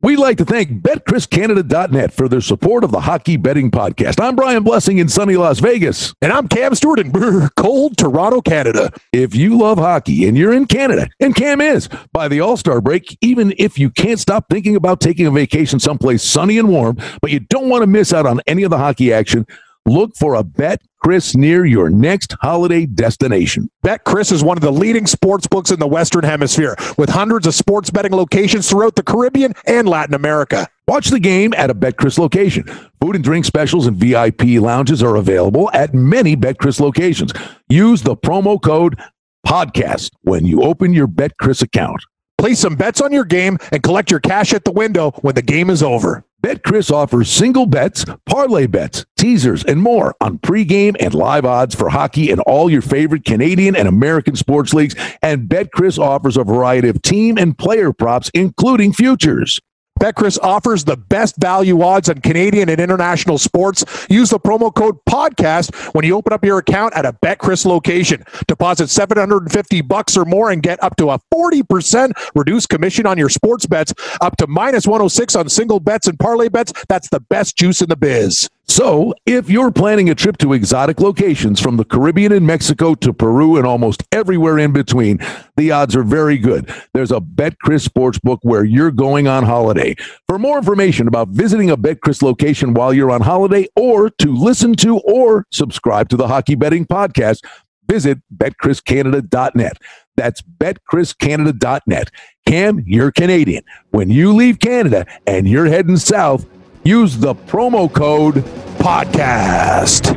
We'd like to thank BetCRISCanada.net for their support of the Hockey Betting Podcast. I'm Brian Blessing in sunny Las Vegas. And I'm Cam Stewart in cold Toronto, Canada. If you love hockey and you're in Canada, and Cam is, by the All-Star break, even if you can't stop thinking about taking a vacation someplace sunny and warm, but you don't want to miss out on any of the hockey action, look for a Bet Chris near your next holiday destination. Bet Chris is one of the leading sports books in the Western Hemisphere, with hundreds of sports betting locations throughout the Caribbean and Latin America. Watch the game at a BetCris location. Food and drink specials and VIP lounges are available at many BetCris locations. Use the promo code PODCAST when you open your BetCris account. Place some bets on your game and collect your cash at the window when the game is over. BetCris offers single bets, parlay bets, teasers, and more on pregame and live odds for hockey and all your favorite Canadian and American sports leagues. And BetCris offers a variety of team and player props, including futures. BetCris offers the best value odds on Canadian and international sports. Use the promo code PODCAST when you open up your account at a BetCris location. Deposit $750 or more and get up to a 40% reduced commission on your sports bets, up to minus 106 on single bets and parlay bets. That's the best juice in the biz. So, if you're planning a trip to exotic locations from the Caribbean and Mexico to Peru and almost everywhere in between, the odds are very good. There's a BetCris Sportsbook where you're going on holiday. For more information about visiting a BetCris location while you're on holiday, or to listen to or subscribe to the Hockey Betting Podcast, visit BetCRISCanada.net. That's BetCRISCanada.net. Cam, you're Canadian. When you leave Canada and you're heading south, use the promo code PODCAST.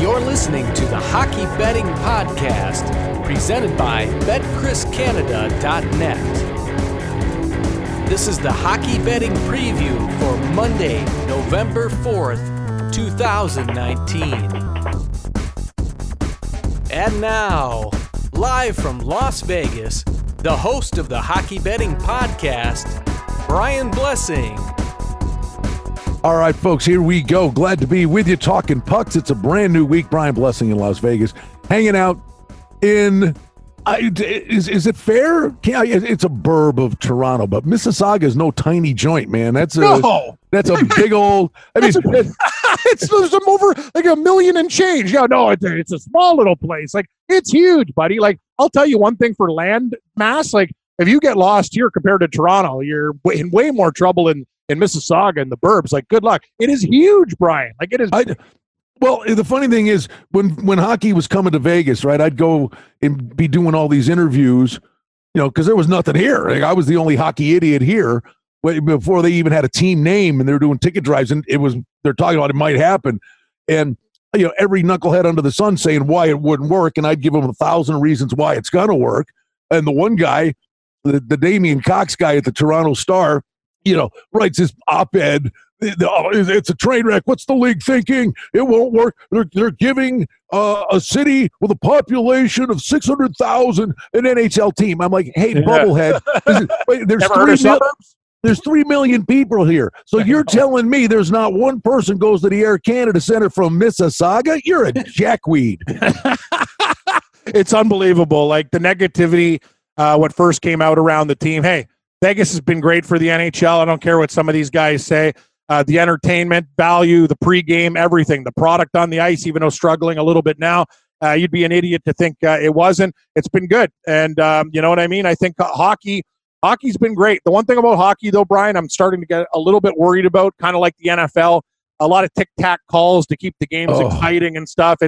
You're listening to the Hockey Betting Podcast, presented by BetCRISCanada.net. This is the Hockey Betting Preview for Monday, November 4th, 2019. And now, live from Las Vegas, the host of the Hockey Betting Podcast, Brian Blessing. All right, folks, here we go. Glad to be with you talking pucks. It's a brand new week. Brian Blessing in Las Vegas, hanging out in, is it fair? It's a burb of Toronto, but Mississauga is no tiny joint, man. That's a big old, there's over like a million and change. Yeah, no, it's a small little place. Like, it's huge, buddy. Like, I'll tell you one thing for land mass. Like, if you get lost here compared to Toronto, you're in way more trouble in Mississauga and the burbs. Like, good luck. It is huge, Brian. Like, it is. Well, the funny thing is, when hockey was coming to Vegas, right, I'd go and be doing all these interviews, because there was nothing here. Like, I was the only hockey idiot here before they even had a team name, and they were doing ticket drives, and they're talking about it might happen. And every knucklehead under the sun saying why it wouldn't work, and I'd give him 1,000 reasons why it's going to work. And the one guy, the Damian Cox guy at the Toronto Star, writes his op-ed, it's a train wreck. What's the league thinking? It won't work. They're giving a city with a population of 600,000 an NHL team. I'm like, hey, bubblehead, there's 3 million people here. So you're telling me there's not one person goes to the Air Canada Center from Mississauga? You're a jackweed. It's unbelievable. Like, the negativity, what first came out around the team. Hey, Vegas has been great for the NHL. I don't care what some of these guys say. The entertainment value, the pregame, everything, the product on the ice, even though struggling a little bit now, you'd be an idiot to think it wasn't. It's been good. And you know what I mean? I think Hockey's been great. The one thing about hockey, though, Brian, I'm starting to get a little bit worried about, kind of like the NFL, a lot of tic-tac calls to keep the games exciting and stuff.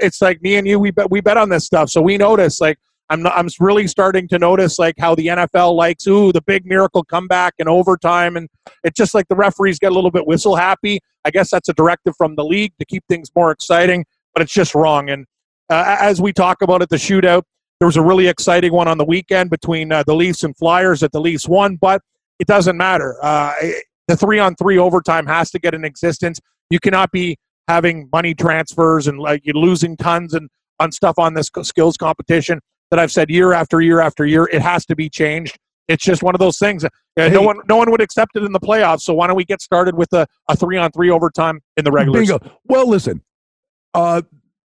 It's like me and you, we bet on this stuff, so we notice. Like, I'm really starting to notice, like, how the NFL likes the big miracle comeback and overtime, and it's just like the referees get a little bit whistle happy. I guess that's a directive from the league to keep things more exciting, but it's just wrong. And as we talk about it, the shootout. There was a really exciting one on the weekend between the Leafs and Flyers that the Leafs won, but it doesn't matter. The 3-on-3 overtime has to get in existence. You cannot be having money transfers and like you're losing tons and on stuff on this skills competition that I've said year after year after year. It has to be changed. It's just one of those things. No one would accept it in the playoffs, so why don't we get started with a 3-on-3 overtime in the regular season? Well, listen,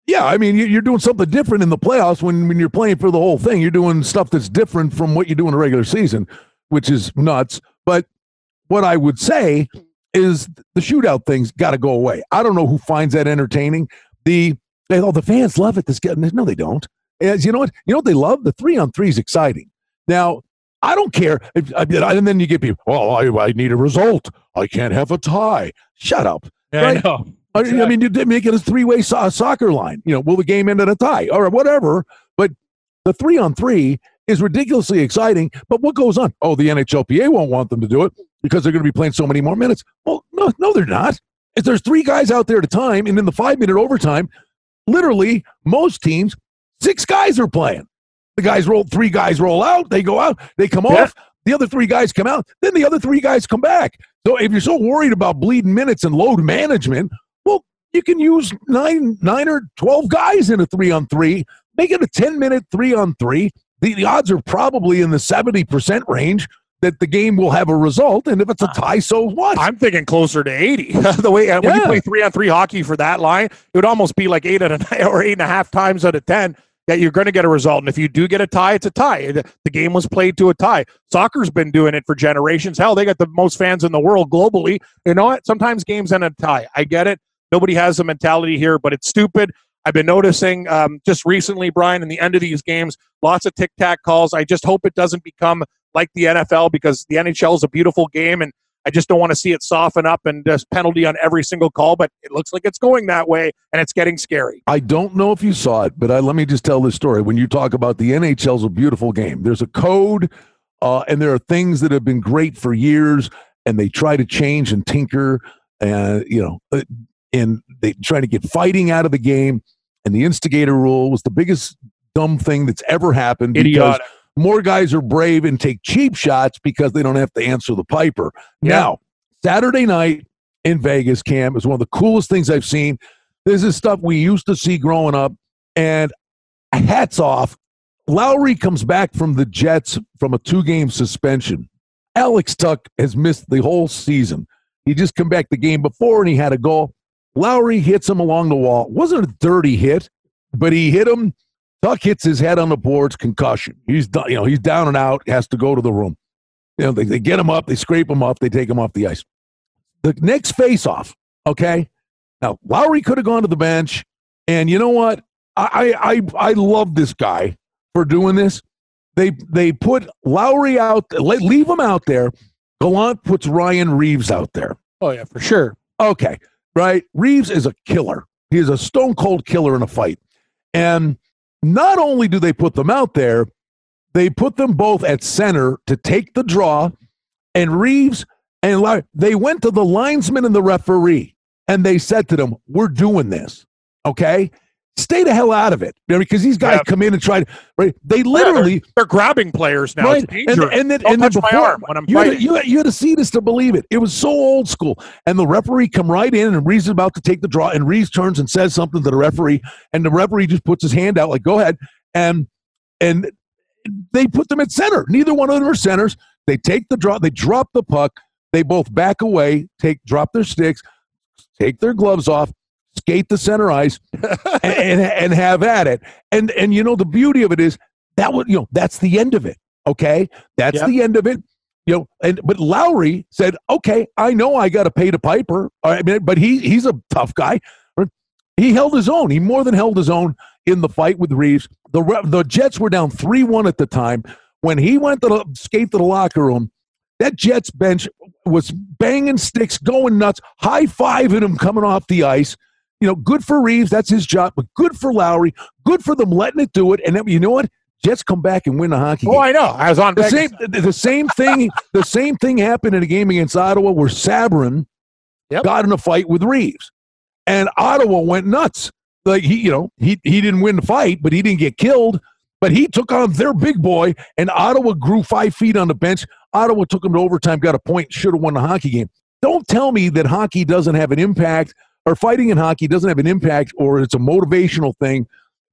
Yeah, I mean, you're doing something different in the playoffs when you're playing for the whole thing. You're doing stuff that's different from what you do in the regular season, which is nuts. But what I would say is the shootout thing's got to go away. I don't know who finds that entertaining. The fans love it. No, they don't. As you know what they love? The 3-on-3 is exciting. Now, I don't care. And then you get people, I need a result. I can't have a tie. Shut up. Yeah, right? I know. Exactly. I mean, you did make it a three-way soccer line. Will the game end at a tie or whatever? But the 3-on-3 is ridiculously exciting. But what goes on? Oh, the NHLPA won't want them to do it because they're going to be playing so many more minutes. Well, no, they're not. If there's three guys out there at a time, and in the 5-minute overtime, literally most teams, 6 guys are playing. Three guys roll out. They go out. They come off. The other 3 guys come out. Then the other 3 guys come back. So if you're so worried about bleeding minutes and load management, you can use 9 or 12 guys in a 3-on-3. Make it a 10-minute 3-on-3. The odds are probably in the 70% range that the game will have a result. And if it's a tie, so what? I'm thinking closer to 80. The way when you play 3-on-3 hockey for that line, it would almost be like 8.5 times out of 10 that you're going to get a result. And if you do get a tie, it's a tie. The game was played to a tie. Soccer's been doing it for generations. Hell, they got the most fans in the world globally. You know what? Sometimes games end in a tie. I get it. Nobody has the mentality here, but it's stupid. I've been noticing just recently, Brian, in the end of these games, lots of tic-tac calls. I just hope it doesn't become like the NFL, because the NHL is a beautiful game, and I just don't want to see it soften up and just penalty on every single call, but it looks like it's going that way, and it's getting scary. I don't know if you saw it, but let me just tell this story. When you talk about the NHL's a beautiful game, there's a code, and there are things that have been great for years, and they try to change and tinker, and and they try to get fighting out of the game, and the instigator rule was the biggest dumb thing that's ever happened. Idiotic. Because more guys are brave and take cheap shots because they don't have to answer the piper. Yeah. Now, Saturday night in Vegas, Cam, is one of the coolest things I've seen. This is stuff we used to see growing up, and hats off. Lowry comes back from the Jets from a 2-game suspension. Alex Tuck has missed the whole season. He just came back the game before, and he had a goal. Lowry hits him along the wall. Wasn't a dirty hit, but he hit him. Tuck hits his head on the boards, concussion. He's done, he's down and out, has to go to the room. They get him up, they scrape him up, they take him off the ice. The next face-off, okay? Now, Lowry could have gone to the bench, and you know what? I love this guy for doing this. They put Lowry out, leave him out there. Gallant puts Ryan Reeves out there. Oh, yeah, for sure. Okay. Right? Reeves is a killer. He is a stone-cold killer in a fight. And not only do they put them out there, they put them both at center to take the draw, and Reeves and Lowry, they went to the linesman and the referee, and they said to them, we're doing this, okay? Stay the hell out of it, because these guys come in and try to, right? They literally... they're grabbing players now. Right? It's dangerous. And then touch my arm when I'm fighting. You had to see this to believe it. It was so old school. And the referee come right in, and Reeves is about to take the draw, and Reeves turns and says something to the referee, and the referee just puts his hand out like, go ahead. And they put them at center. Neither one of them are centers. They take the draw. They drop the puck. They both back away, drop their sticks, take their gloves off, skate the center ice, and have at it. And the beauty of it is that that's the end of it. Okay, that's the end of it. But Lowry said, okay, I know I got to pay the piper. I mean, but he's a tough guy. He held his own. He more than held his own in the fight with Reeves. The Jets were down 3-1 at the time when he went to skate to the locker room. That Jets bench was banging sticks, going nuts, high fiving him coming off the ice. Good for Reeves. That's his job. But good for Lowry. Good for them letting it do it. And then, you know what? Jets come back and win the hockey game. Oh, I know. I was on Vegas. The same thing happened in a game against Ottawa where Sabrin got in a fight with Reeves. And Ottawa went nuts. Like he didn't win the fight, but he didn't get killed. But he took on their big boy, and Ottawa grew 5 feet on the bench. Ottawa took him to overtime, got a point, should have won the hockey game. Don't tell me that hockey doesn't have an impact, or fighting in hockey doesn't have an impact, or it's a motivational thing.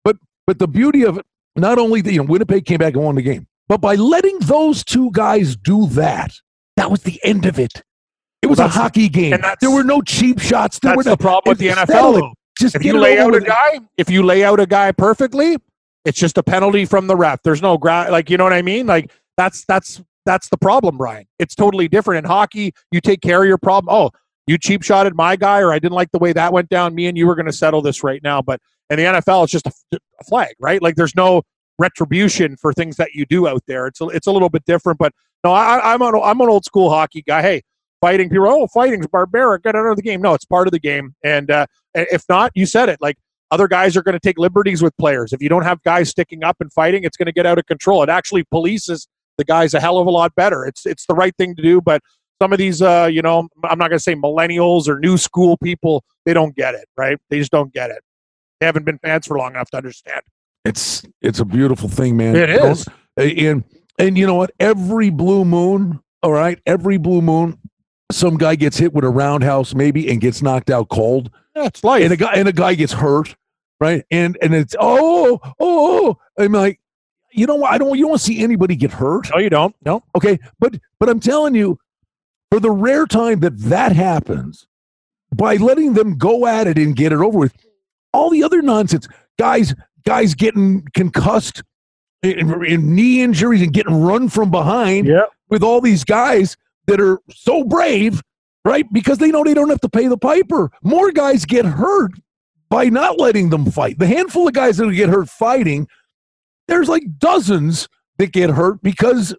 But the beauty of it, not only that Winnipeg came back and won the game, but by letting those two guys do that, that was the end of it. It was a hockey game. There were no cheap shots. That's the problem with the NFL. Just if you lay out a guy, if you lay out a guy perfectly, it's just a penalty from the ref. There's no like, you know what I mean? Like that's the problem, Brian. It's totally different in hockey. You take care of your problem. Oh, you cheap shotted my guy, or I didn't like the way that went down. Me and you were going to settle this right now. But in the NFL, it's just a flag, right? Like there's no retribution for things that you do out there. It's a little bit different. But no, I'm an old school hockey guy. Hey, fighting people. Oh, fighting's barbaric. Get out of the game. No, it's part of the game. And if not, you said it. Like other guys are going to take liberties with players. If you don't have guys sticking up and fighting, it's going to get out of control. It actually polices the guys a hell of a lot better. It's the right thing to do, but some of these, you know, I'm not going to say millennials or new school people, they don't get it, right? They just don't get it. They haven't been fans for long enough to understand. It's a beautiful thing, man. It is. And you know what? Every blue moon, all right, every blue moon, some guy gets hit with a roundhouse maybe and gets knocked out cold. That's life. And a guy gets hurt, right? And it's, oh, I'm like, you know what? You don't want to see anybody get hurt. No, you don't. No. Okay. But I'm telling you, for the rare time that happens, by letting them go at it and get it over with, all the other nonsense, guys getting concussed and knee injuries and getting run from behind with all these guys that are so brave, right? Because they know they don't have to pay the piper. More guys get hurt by not letting them fight. The handful of guys that will get hurt fighting, there's like dozens that get hurt because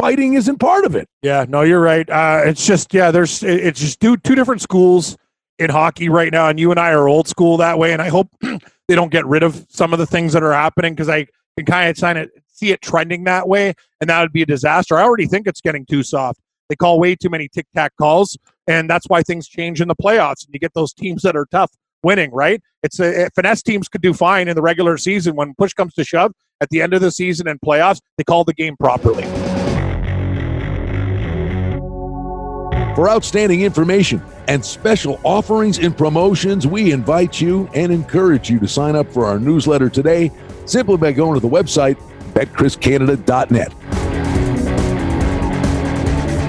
fighting isn't part of it. Yeah, no, you're right. It's just, yeah, it's just two different schools in hockey right now. And you and I are old school that way. And I hope they don't get rid of some of the things that are happening, because I can kind of see it trending that way. And that would be a disaster. I already think it's getting too soft. They call way too many tic-tac calls. And that's why things change in the playoffs. And you get those teams that are tough winning, right? Finesse teams could do fine in the regular season. When push comes to shove, at the end of the season and playoffs, they call the game properly. For outstanding information and special offerings and promotions, we invite you and encourage you to sign up for our newsletter today, simply by going to the website, BetCRISCanada.net.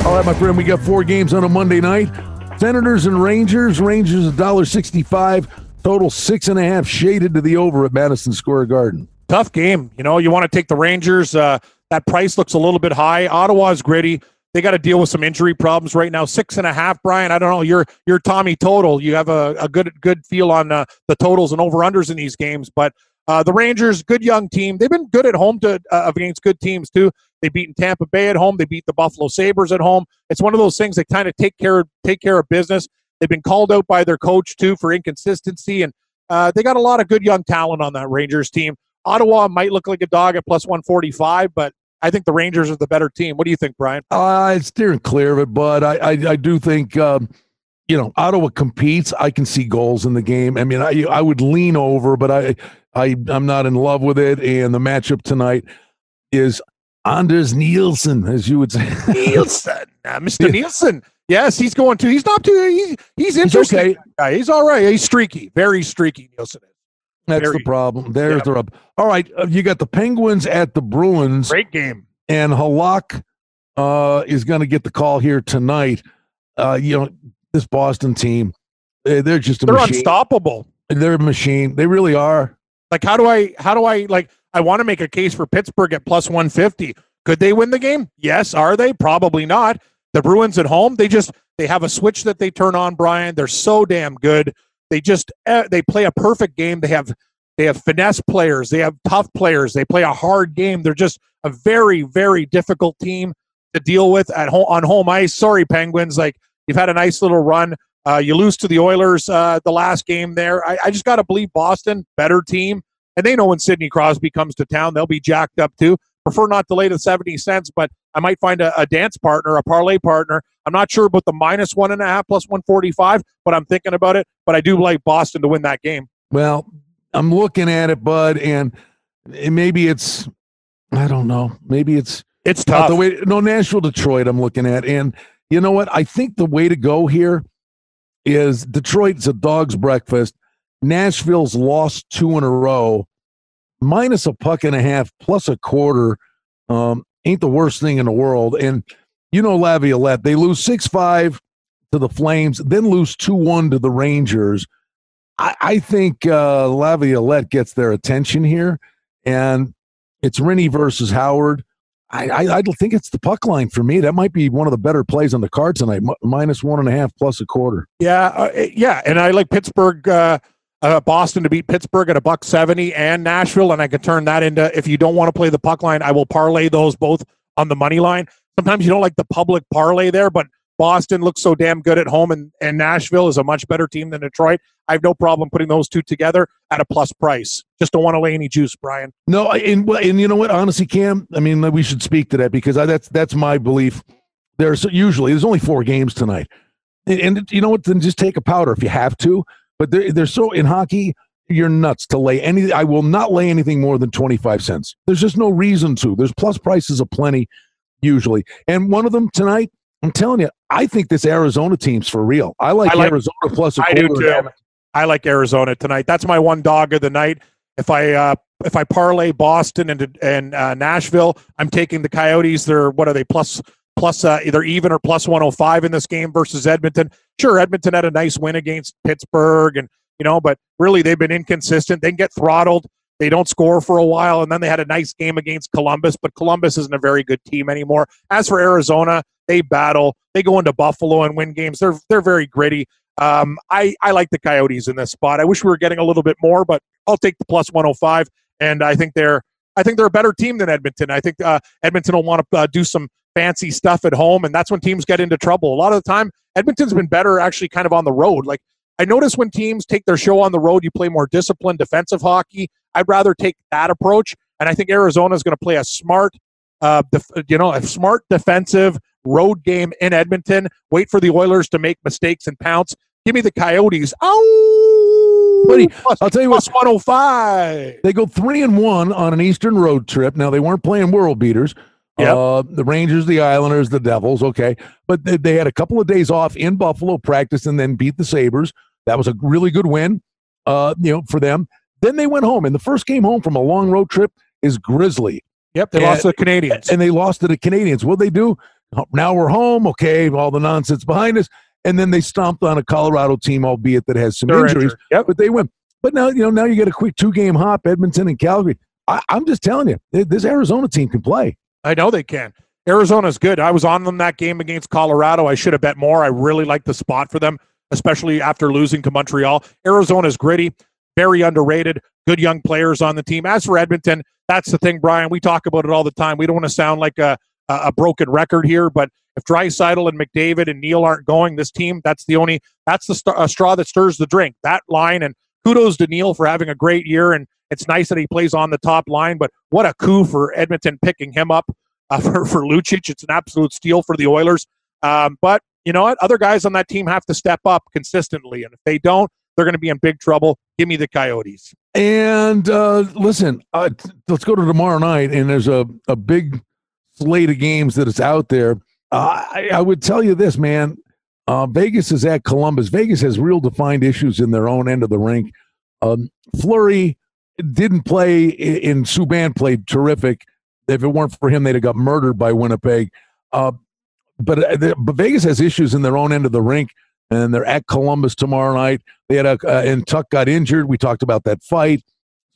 All right, my friend, we got four games on a Monday night. Senators and Rangers. Rangers $1.65, total 6.5, shaded to the over at Madison Square Garden. Tough game. You know, you want to take the Rangers. That price looks a little bit high. Ottawa's gritty. They got to deal with some injury problems right now. 6.5, Brian. I don't know. You're Tommy total. You have a good feel on the totals and over-unders in these games. But the Rangers, good young team. They've been good at home against good teams, too. They've beaten Tampa Bay at home. They beat the Buffalo Sabres at home. It's one of those things that kind of take care of business. They've been called out by their coach, too, for inconsistency. And they got a lot of good young talent on that Rangers team. Ottawa might look like a dog at plus 145, but I think the Rangers are the better team. What do you think, Brian? It's steering clear of it, but I do think, you know, Ottawa competes. I can see goals in the game. I mean, I would lean over, but I'm not in love with it. And the matchup tonight is Anders Nilsson, as you would say. Nilsson, Mr. Nilsson. Yes, he's going to. He's not too. He's interesting. He's, okay. He's all right. He's streaky, very streaky. Nilsson is. That's the problem. There's the rub. All right, you got the Penguins at the Bruins. Great game. And Halak is going to get the call here tonight. You know, this Boston team, they're just they're machine. Unstoppable. They're a machine. They really are. Like, how do I like? I want to make a case for Pittsburgh at plus 150. Could they win the game? Yes. Are they? Probably not. The Bruins at home. They have a switch that they turn on, Brian. They're so damn good. They play a perfect game. They have finesse players. They have tough players. They play a hard game. They're just a very, very difficult team to deal with at home on home ice. Sorry, Penguins. Like, you've had a nice little run. You lose to the Oilers the last game there. I just got to believe Boston, better team. And they know when Sidney Crosby comes to town, they'll be jacked up too. Prefer not to lay the 70 cents, but I might find a dance partner, a parlay partner. I'm not sure about the minus 1.5 plus 145, but I'm thinking about it. But I do like Boston to win that game. Well, I'm looking at it, bud, and maybe it's, I don't know. Maybe it's tough. The way, no, Nashville, Detroit I'm looking at. And you know what? I think the way to go here is Detroit's a dog's breakfast. Nashville's lost 2 in a row. Minus a puck and a half, plus a quarter, ain't the worst thing in the world. And you know Laviolette, they lose 6-5 to the Flames, then lose 2-1 to the Rangers. I think Laviolette gets their attention here, and it's Rennie versus Howard. I think it's the puck line for me. That might be one of the better plays on the card tonight, -1.5 plus a quarter. Yeah, yeah, and I like Pittsburgh, Boston to beat Pittsburgh at $1.70 and Nashville, and I could turn that into, if you don't want to play the puck line, I will parlay those both on the money line. Sometimes you don't like the public parlay there, but Boston looks so damn good at home, and Nashville is a much better team than Detroit. I have no problem putting those two together at a plus price. Just don't want to lay any juice, Brian. No, and you know what? Honestly, Cam, I mean, we should speak to that because that's my belief. There's only 4 games tonight. And you know what? Then just take a powder if you have to. But they're so, in hockey, you're nuts to lay any. I will not lay anything more than 25 cents. There's just no reason to. There's plus prices aplenty usually. And one of them tonight, I'm telling you, I think this Arizona team's for real. I like Arizona plus a quarter. I do too. I like Arizona tonight. That's my one dog of the night. If I parlay Boston and Nashville, I'm taking the Coyotes. They're, what are they, plus either even or plus 105 in this game versus Edmonton. Sure, Edmonton had a nice win against Pittsburgh, and but really they've been inconsistent. They can get throttled. They don't score for a while, and then they had a nice game against Columbus, but Columbus isn't a very good team anymore. As for Arizona, they battle. They go into Buffalo and win games. They're very gritty. I like the Coyotes in this spot. I wish we were getting a little bit more, but I'll take the plus 105, and I think they're a better team than Edmonton. I think Edmonton will want to do some fancy stuff at home, and that's when teams get into trouble. A lot of the time, Edmonton's been better actually kind of on the road. Like, I notice when teams take their show on the road, you play more disciplined defensive hockey. I'd rather take that approach, and I think Arizona is going to play a smart, a smart defensive road game in Edmonton. Wait for the Oilers to make mistakes and pounce. Give me the Coyotes. Oh, buddy! I'll tell you what, plus 105. They go 3-1 on an Eastern road trip. Now they weren't playing world beaters. Yep. The Rangers, the Islanders, the Devils, okay. But they had a couple of days off in Buffalo practice and then beat the Sabres. That was a really good win for them. Then they went home, and the first game home from a long road trip is Grizzly. Yep, they lost to the Canadiens. And they lost to the Canadiens. What'd they do? Now we're home, okay, all the nonsense behind us. And then they stomped on a Colorado team, albeit that has some injuries. Yep. But they win. But now, now you get a quick 2-game hop, Edmonton and Calgary. I'm just telling you, this Arizona team can play. I know they can. Arizona's good. I was on them that game against Colorado. I should have bet more. I really like the spot for them, especially after losing to Montreal. Arizona's gritty, very underrated, good young players on the team. As for Edmonton, that's the thing, Brian. We talk about it all the time. We don't want to sound like a broken record here, but if Draisaitl and McDavid and Neil aren't going, this team, that's the straw that stirs the drink, that line. And kudos to Neil for having a great year, and it's nice that he plays on the top line, but what a coup for Edmonton picking him up for Lucic. It's an absolute steal for the Oilers. But you know what? Other guys on that team have to step up consistently, and if they don't, they're going to be in big trouble. Give me the Coyotes. And listen, let's go to tomorrow night, and there's a big slate of games that is out there. I would tell you this, man. Vegas is at Columbus. Vegas has real defined issues in their own end of the rink. Fleury didn't play, and Subban played terrific. If it weren't for him, they'd have got murdered by Winnipeg. But Vegas has issues in their own end of the rink, and they're at Columbus tomorrow night. They had and Tuck got injured. We talked about that fight.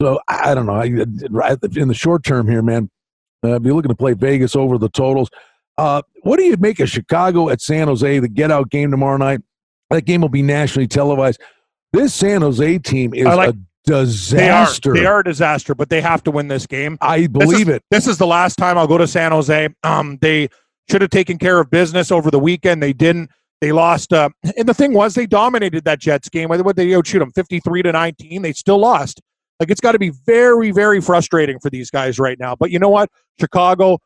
So I don't know. In the short term here, man, if you're looking to play Vegas over the totals, what do you make of Chicago at San Jose, the get-out game tomorrow night? That game will be nationally televised. This San Jose team is a disaster. They are a disaster, but they have to win this game. I believe it. This is the last time I'll go to San Jose. They should have taken care of business over the weekend. They didn't. They lost. And the thing was, they dominated that Jets game. What did they shoot them? 53-19. They still lost. Like, it's got to be very, very frustrating for these guys right now. But you know what? Chicago,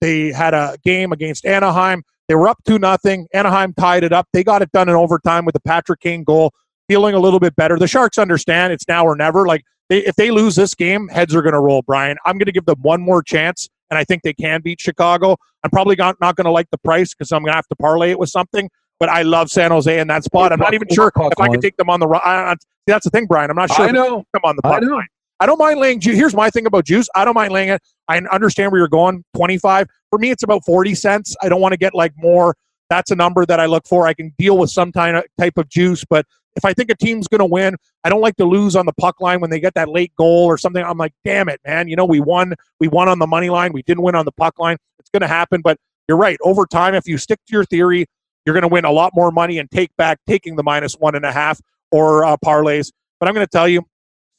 they had a game against Anaheim. They were up 2-0. Anaheim tied it up. They got it done in overtime with the Patrick Kane goal. Feeling a little bit better. The Sharks understand it's now or never. Like, if they lose this game, heads are going to roll, Brian. I'm going to give them one more chance, and I think they can beat Chicago. I'm probably not going to like the price because I'm going to have to parlay it with something, but I love San Jose in that spot. I'm not even sure if I can take them on the run. That's the thing, Brian. I'm not sure if I can take them on the puck line. I don't mind laying juice. Here's my thing about juice. I don't mind laying it. I understand where you're going, 25. For me, it's about 40 cents. I don't want to get, like, more. That's a number that I look for. I can deal with some type of juice, but if I think a team's going to win, I don't like to lose on the puck line when they get that late goal or something. I'm like, damn it, man. You know, we won on the money line. We didn't win on the puck line. It's going to happen. But you're right. Over time, if you stick to your theory, you're going to win a lot more money and taking the -1.5 or parlays. But I'm going to tell you,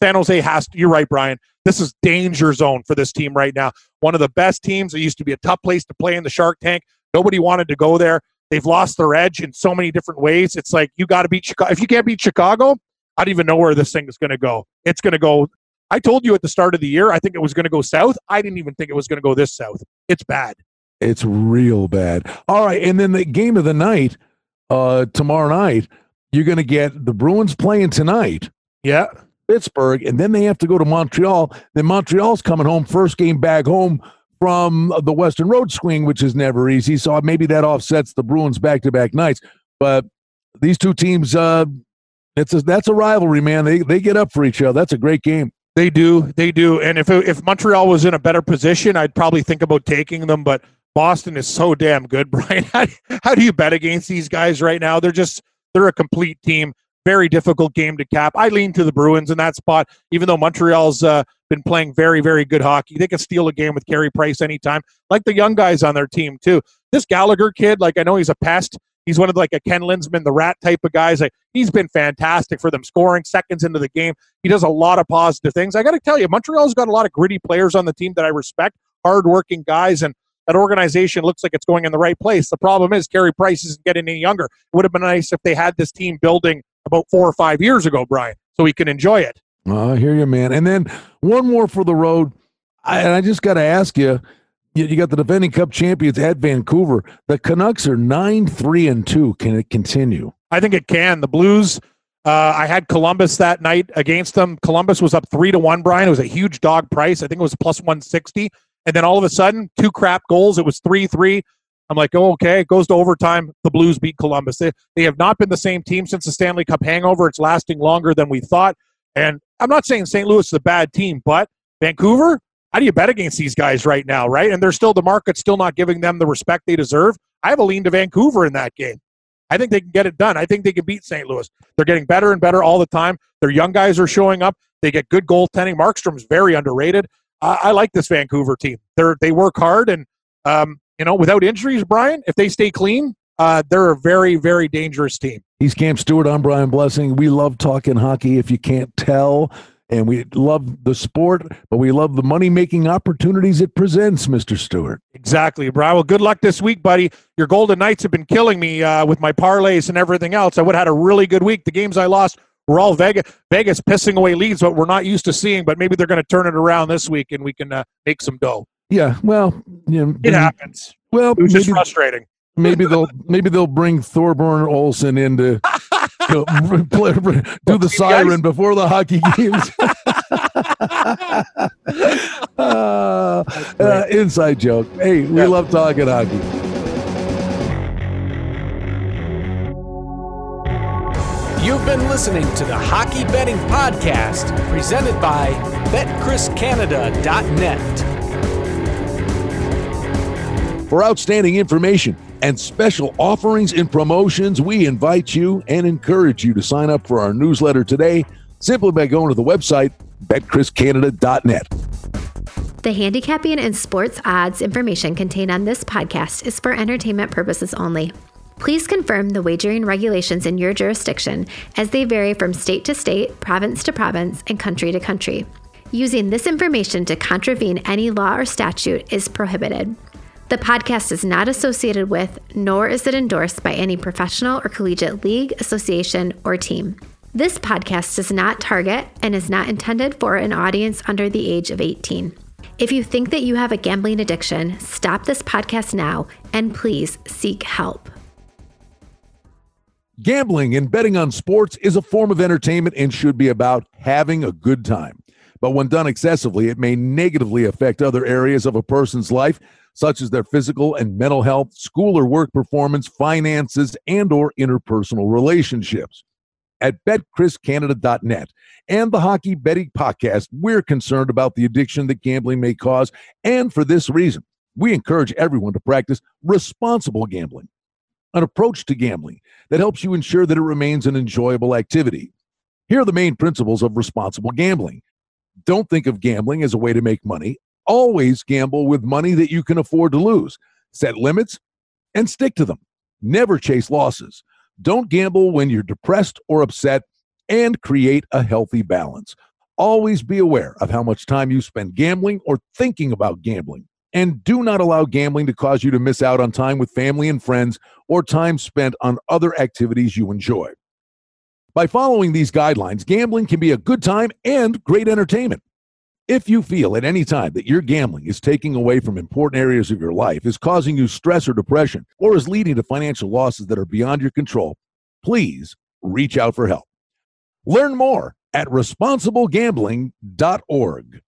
San Jose has to, you're right, Brian. This is danger zone for this team right now. One of the best teams. It used to be a tough place to play in the Shark Tank. Nobody wanted to go there. They've lost their edge in so many different ways. It's like, you got to beat Chicago. If you can't beat Chicago, I don't even know where this thing is going to go. It's going to go. I told you at the start of the year, I think it was going to go south. I didn't even think it was going to go this south. It's bad. It's real bad. All right. And then the game of the night, tomorrow night, you're going to get the Bruins playing tonight. Yeah. Pittsburgh, and then they have to go to Montreal. Then Montreal's coming home, first game back home from the Western Road swing, which is never easy. So maybe that offsets the Bruins back-to-back nights. But these two teams, that's a rivalry, man. They get up for each other. That's a great game. They do. They do. And if Montreal was in a better position, I'd probably think about taking them. But Boston is so damn good, Brian. How do you bet against these guys right now? They're a complete team. Very difficult game to cap. I lean to the Bruins in that spot, even though Montreal's been playing very, very good hockey. They can steal a game with Carey Price anytime, like the young guys on their team, too. This Gallagher kid, like, I know he's a pest. He's one of like a Ken Linsman, the rat type of guys. Like, he's been fantastic for them, scoring seconds into the game. He does a lot of positive things. I got to tell you, Montreal's got a lot of gritty players on the team that I respect, hardworking guys, and that organization looks like it's going in the right place. The problem is Carey Price isn't getting any younger. It would have been nice if they had this team building about 4 or 5 years ago, Brian, so he can enjoy it. I hear you, man. And then one more for the road. I just got to ask you, you got the defending cup champions at Vancouver. The Canucks are 9-3-2. Can it continue? I think it can. The Blues, I had Columbus that night against them. Columbus was up 3-1, Brian. It was a huge dog price. I think it was plus 160. And then all of a sudden, two crap goals. It was 3-3. I'm like, oh, okay, it goes to overtime. The Blues beat Columbus. They have not been the same team since the Stanley Cup hangover. It's lasting longer than we thought. And I'm not saying St. Louis is a bad team, but Vancouver, how do you bet against these guys right now, right? And the market's still not giving them the respect they deserve. I have a lean to Vancouver in that game. I think they can get it done. I think they can beat St. Louis. They're getting better and better all the time. Their young guys are showing up. They get good goaltending. Markstrom's very underrated. I like this Vancouver team. They work hard, and you know, without injuries, Brian, if they stay clean, they're a very, very dangerous team. He's Cam Stewart. I'm Brian Blessing. We love talking hockey, if you can't tell. And we love the sport, but we love the money-making opportunities it presents, Mr. Stewart. Exactly, Brian. Well, good luck this week, buddy. Your Golden Knights have been killing me with my parlays and everything else. I would have had a really good week. The games I lost were all Vegas pissing away leads, what we're not used to seeing, but maybe they're going to turn it around this week and we can make some dough. Yeah, well, you know, it happens. Well, it was just frustrating. Maybe they'll bring Thorburn Olsen in to do the siren before the hockey games. Inside joke. Hey, we love talking hockey. You've been listening to the Hockey Betting Podcast, presented by BetCRISCanada.net. For outstanding information and special offerings and promotions, we invite you and encourage you to sign up for our newsletter today, simply by going to the website, BetCRISCanada.net. The handicapping and sports odds information contained on this podcast is for entertainment purposes only. Please confirm the wagering regulations in your jurisdiction, as they vary from state to state, province to province, and country to country. Using this information to contravene any law or statute is prohibited. The podcast is not associated with, nor is it endorsed by any professional or collegiate league, association, or team. This podcast does not target and is not intended for an audience under the age of 18. If you think that you have a gambling addiction, stop this podcast now and please seek help. Gambling and betting on sports is a form of entertainment and should be about having a good time. But when done excessively, it may negatively affect other areas of a person's life, such as their physical and mental health, school or work performance, finances, and/or interpersonal relationships. At BetCRISCanada.net and the Hockey Betting Podcast, we're concerned about the addiction that gambling may cause, and for this reason, we encourage everyone to practice responsible gambling. an approach to gambling that helps you ensure that it remains an enjoyable activity. Here are the main principles of responsible gambling. Don't think of gambling as a way to make money. Always gamble with money that you can afford to lose. Set limits and stick to them. Never chase losses. Don't gamble when you're depressed or upset, and create a healthy balance. Always be aware of how much time you spend gambling or thinking about gambling, and do not allow gambling to cause you to miss out on time with family and friends or time spent on other activities you enjoy. By following these guidelines, gambling can be a good time and great entertainment. If you feel at any time that your gambling is taking away from important areas of your life, is causing you stress or depression, or is leading to financial losses that are beyond your control, please reach out for help. Learn more at responsiblegambling.org.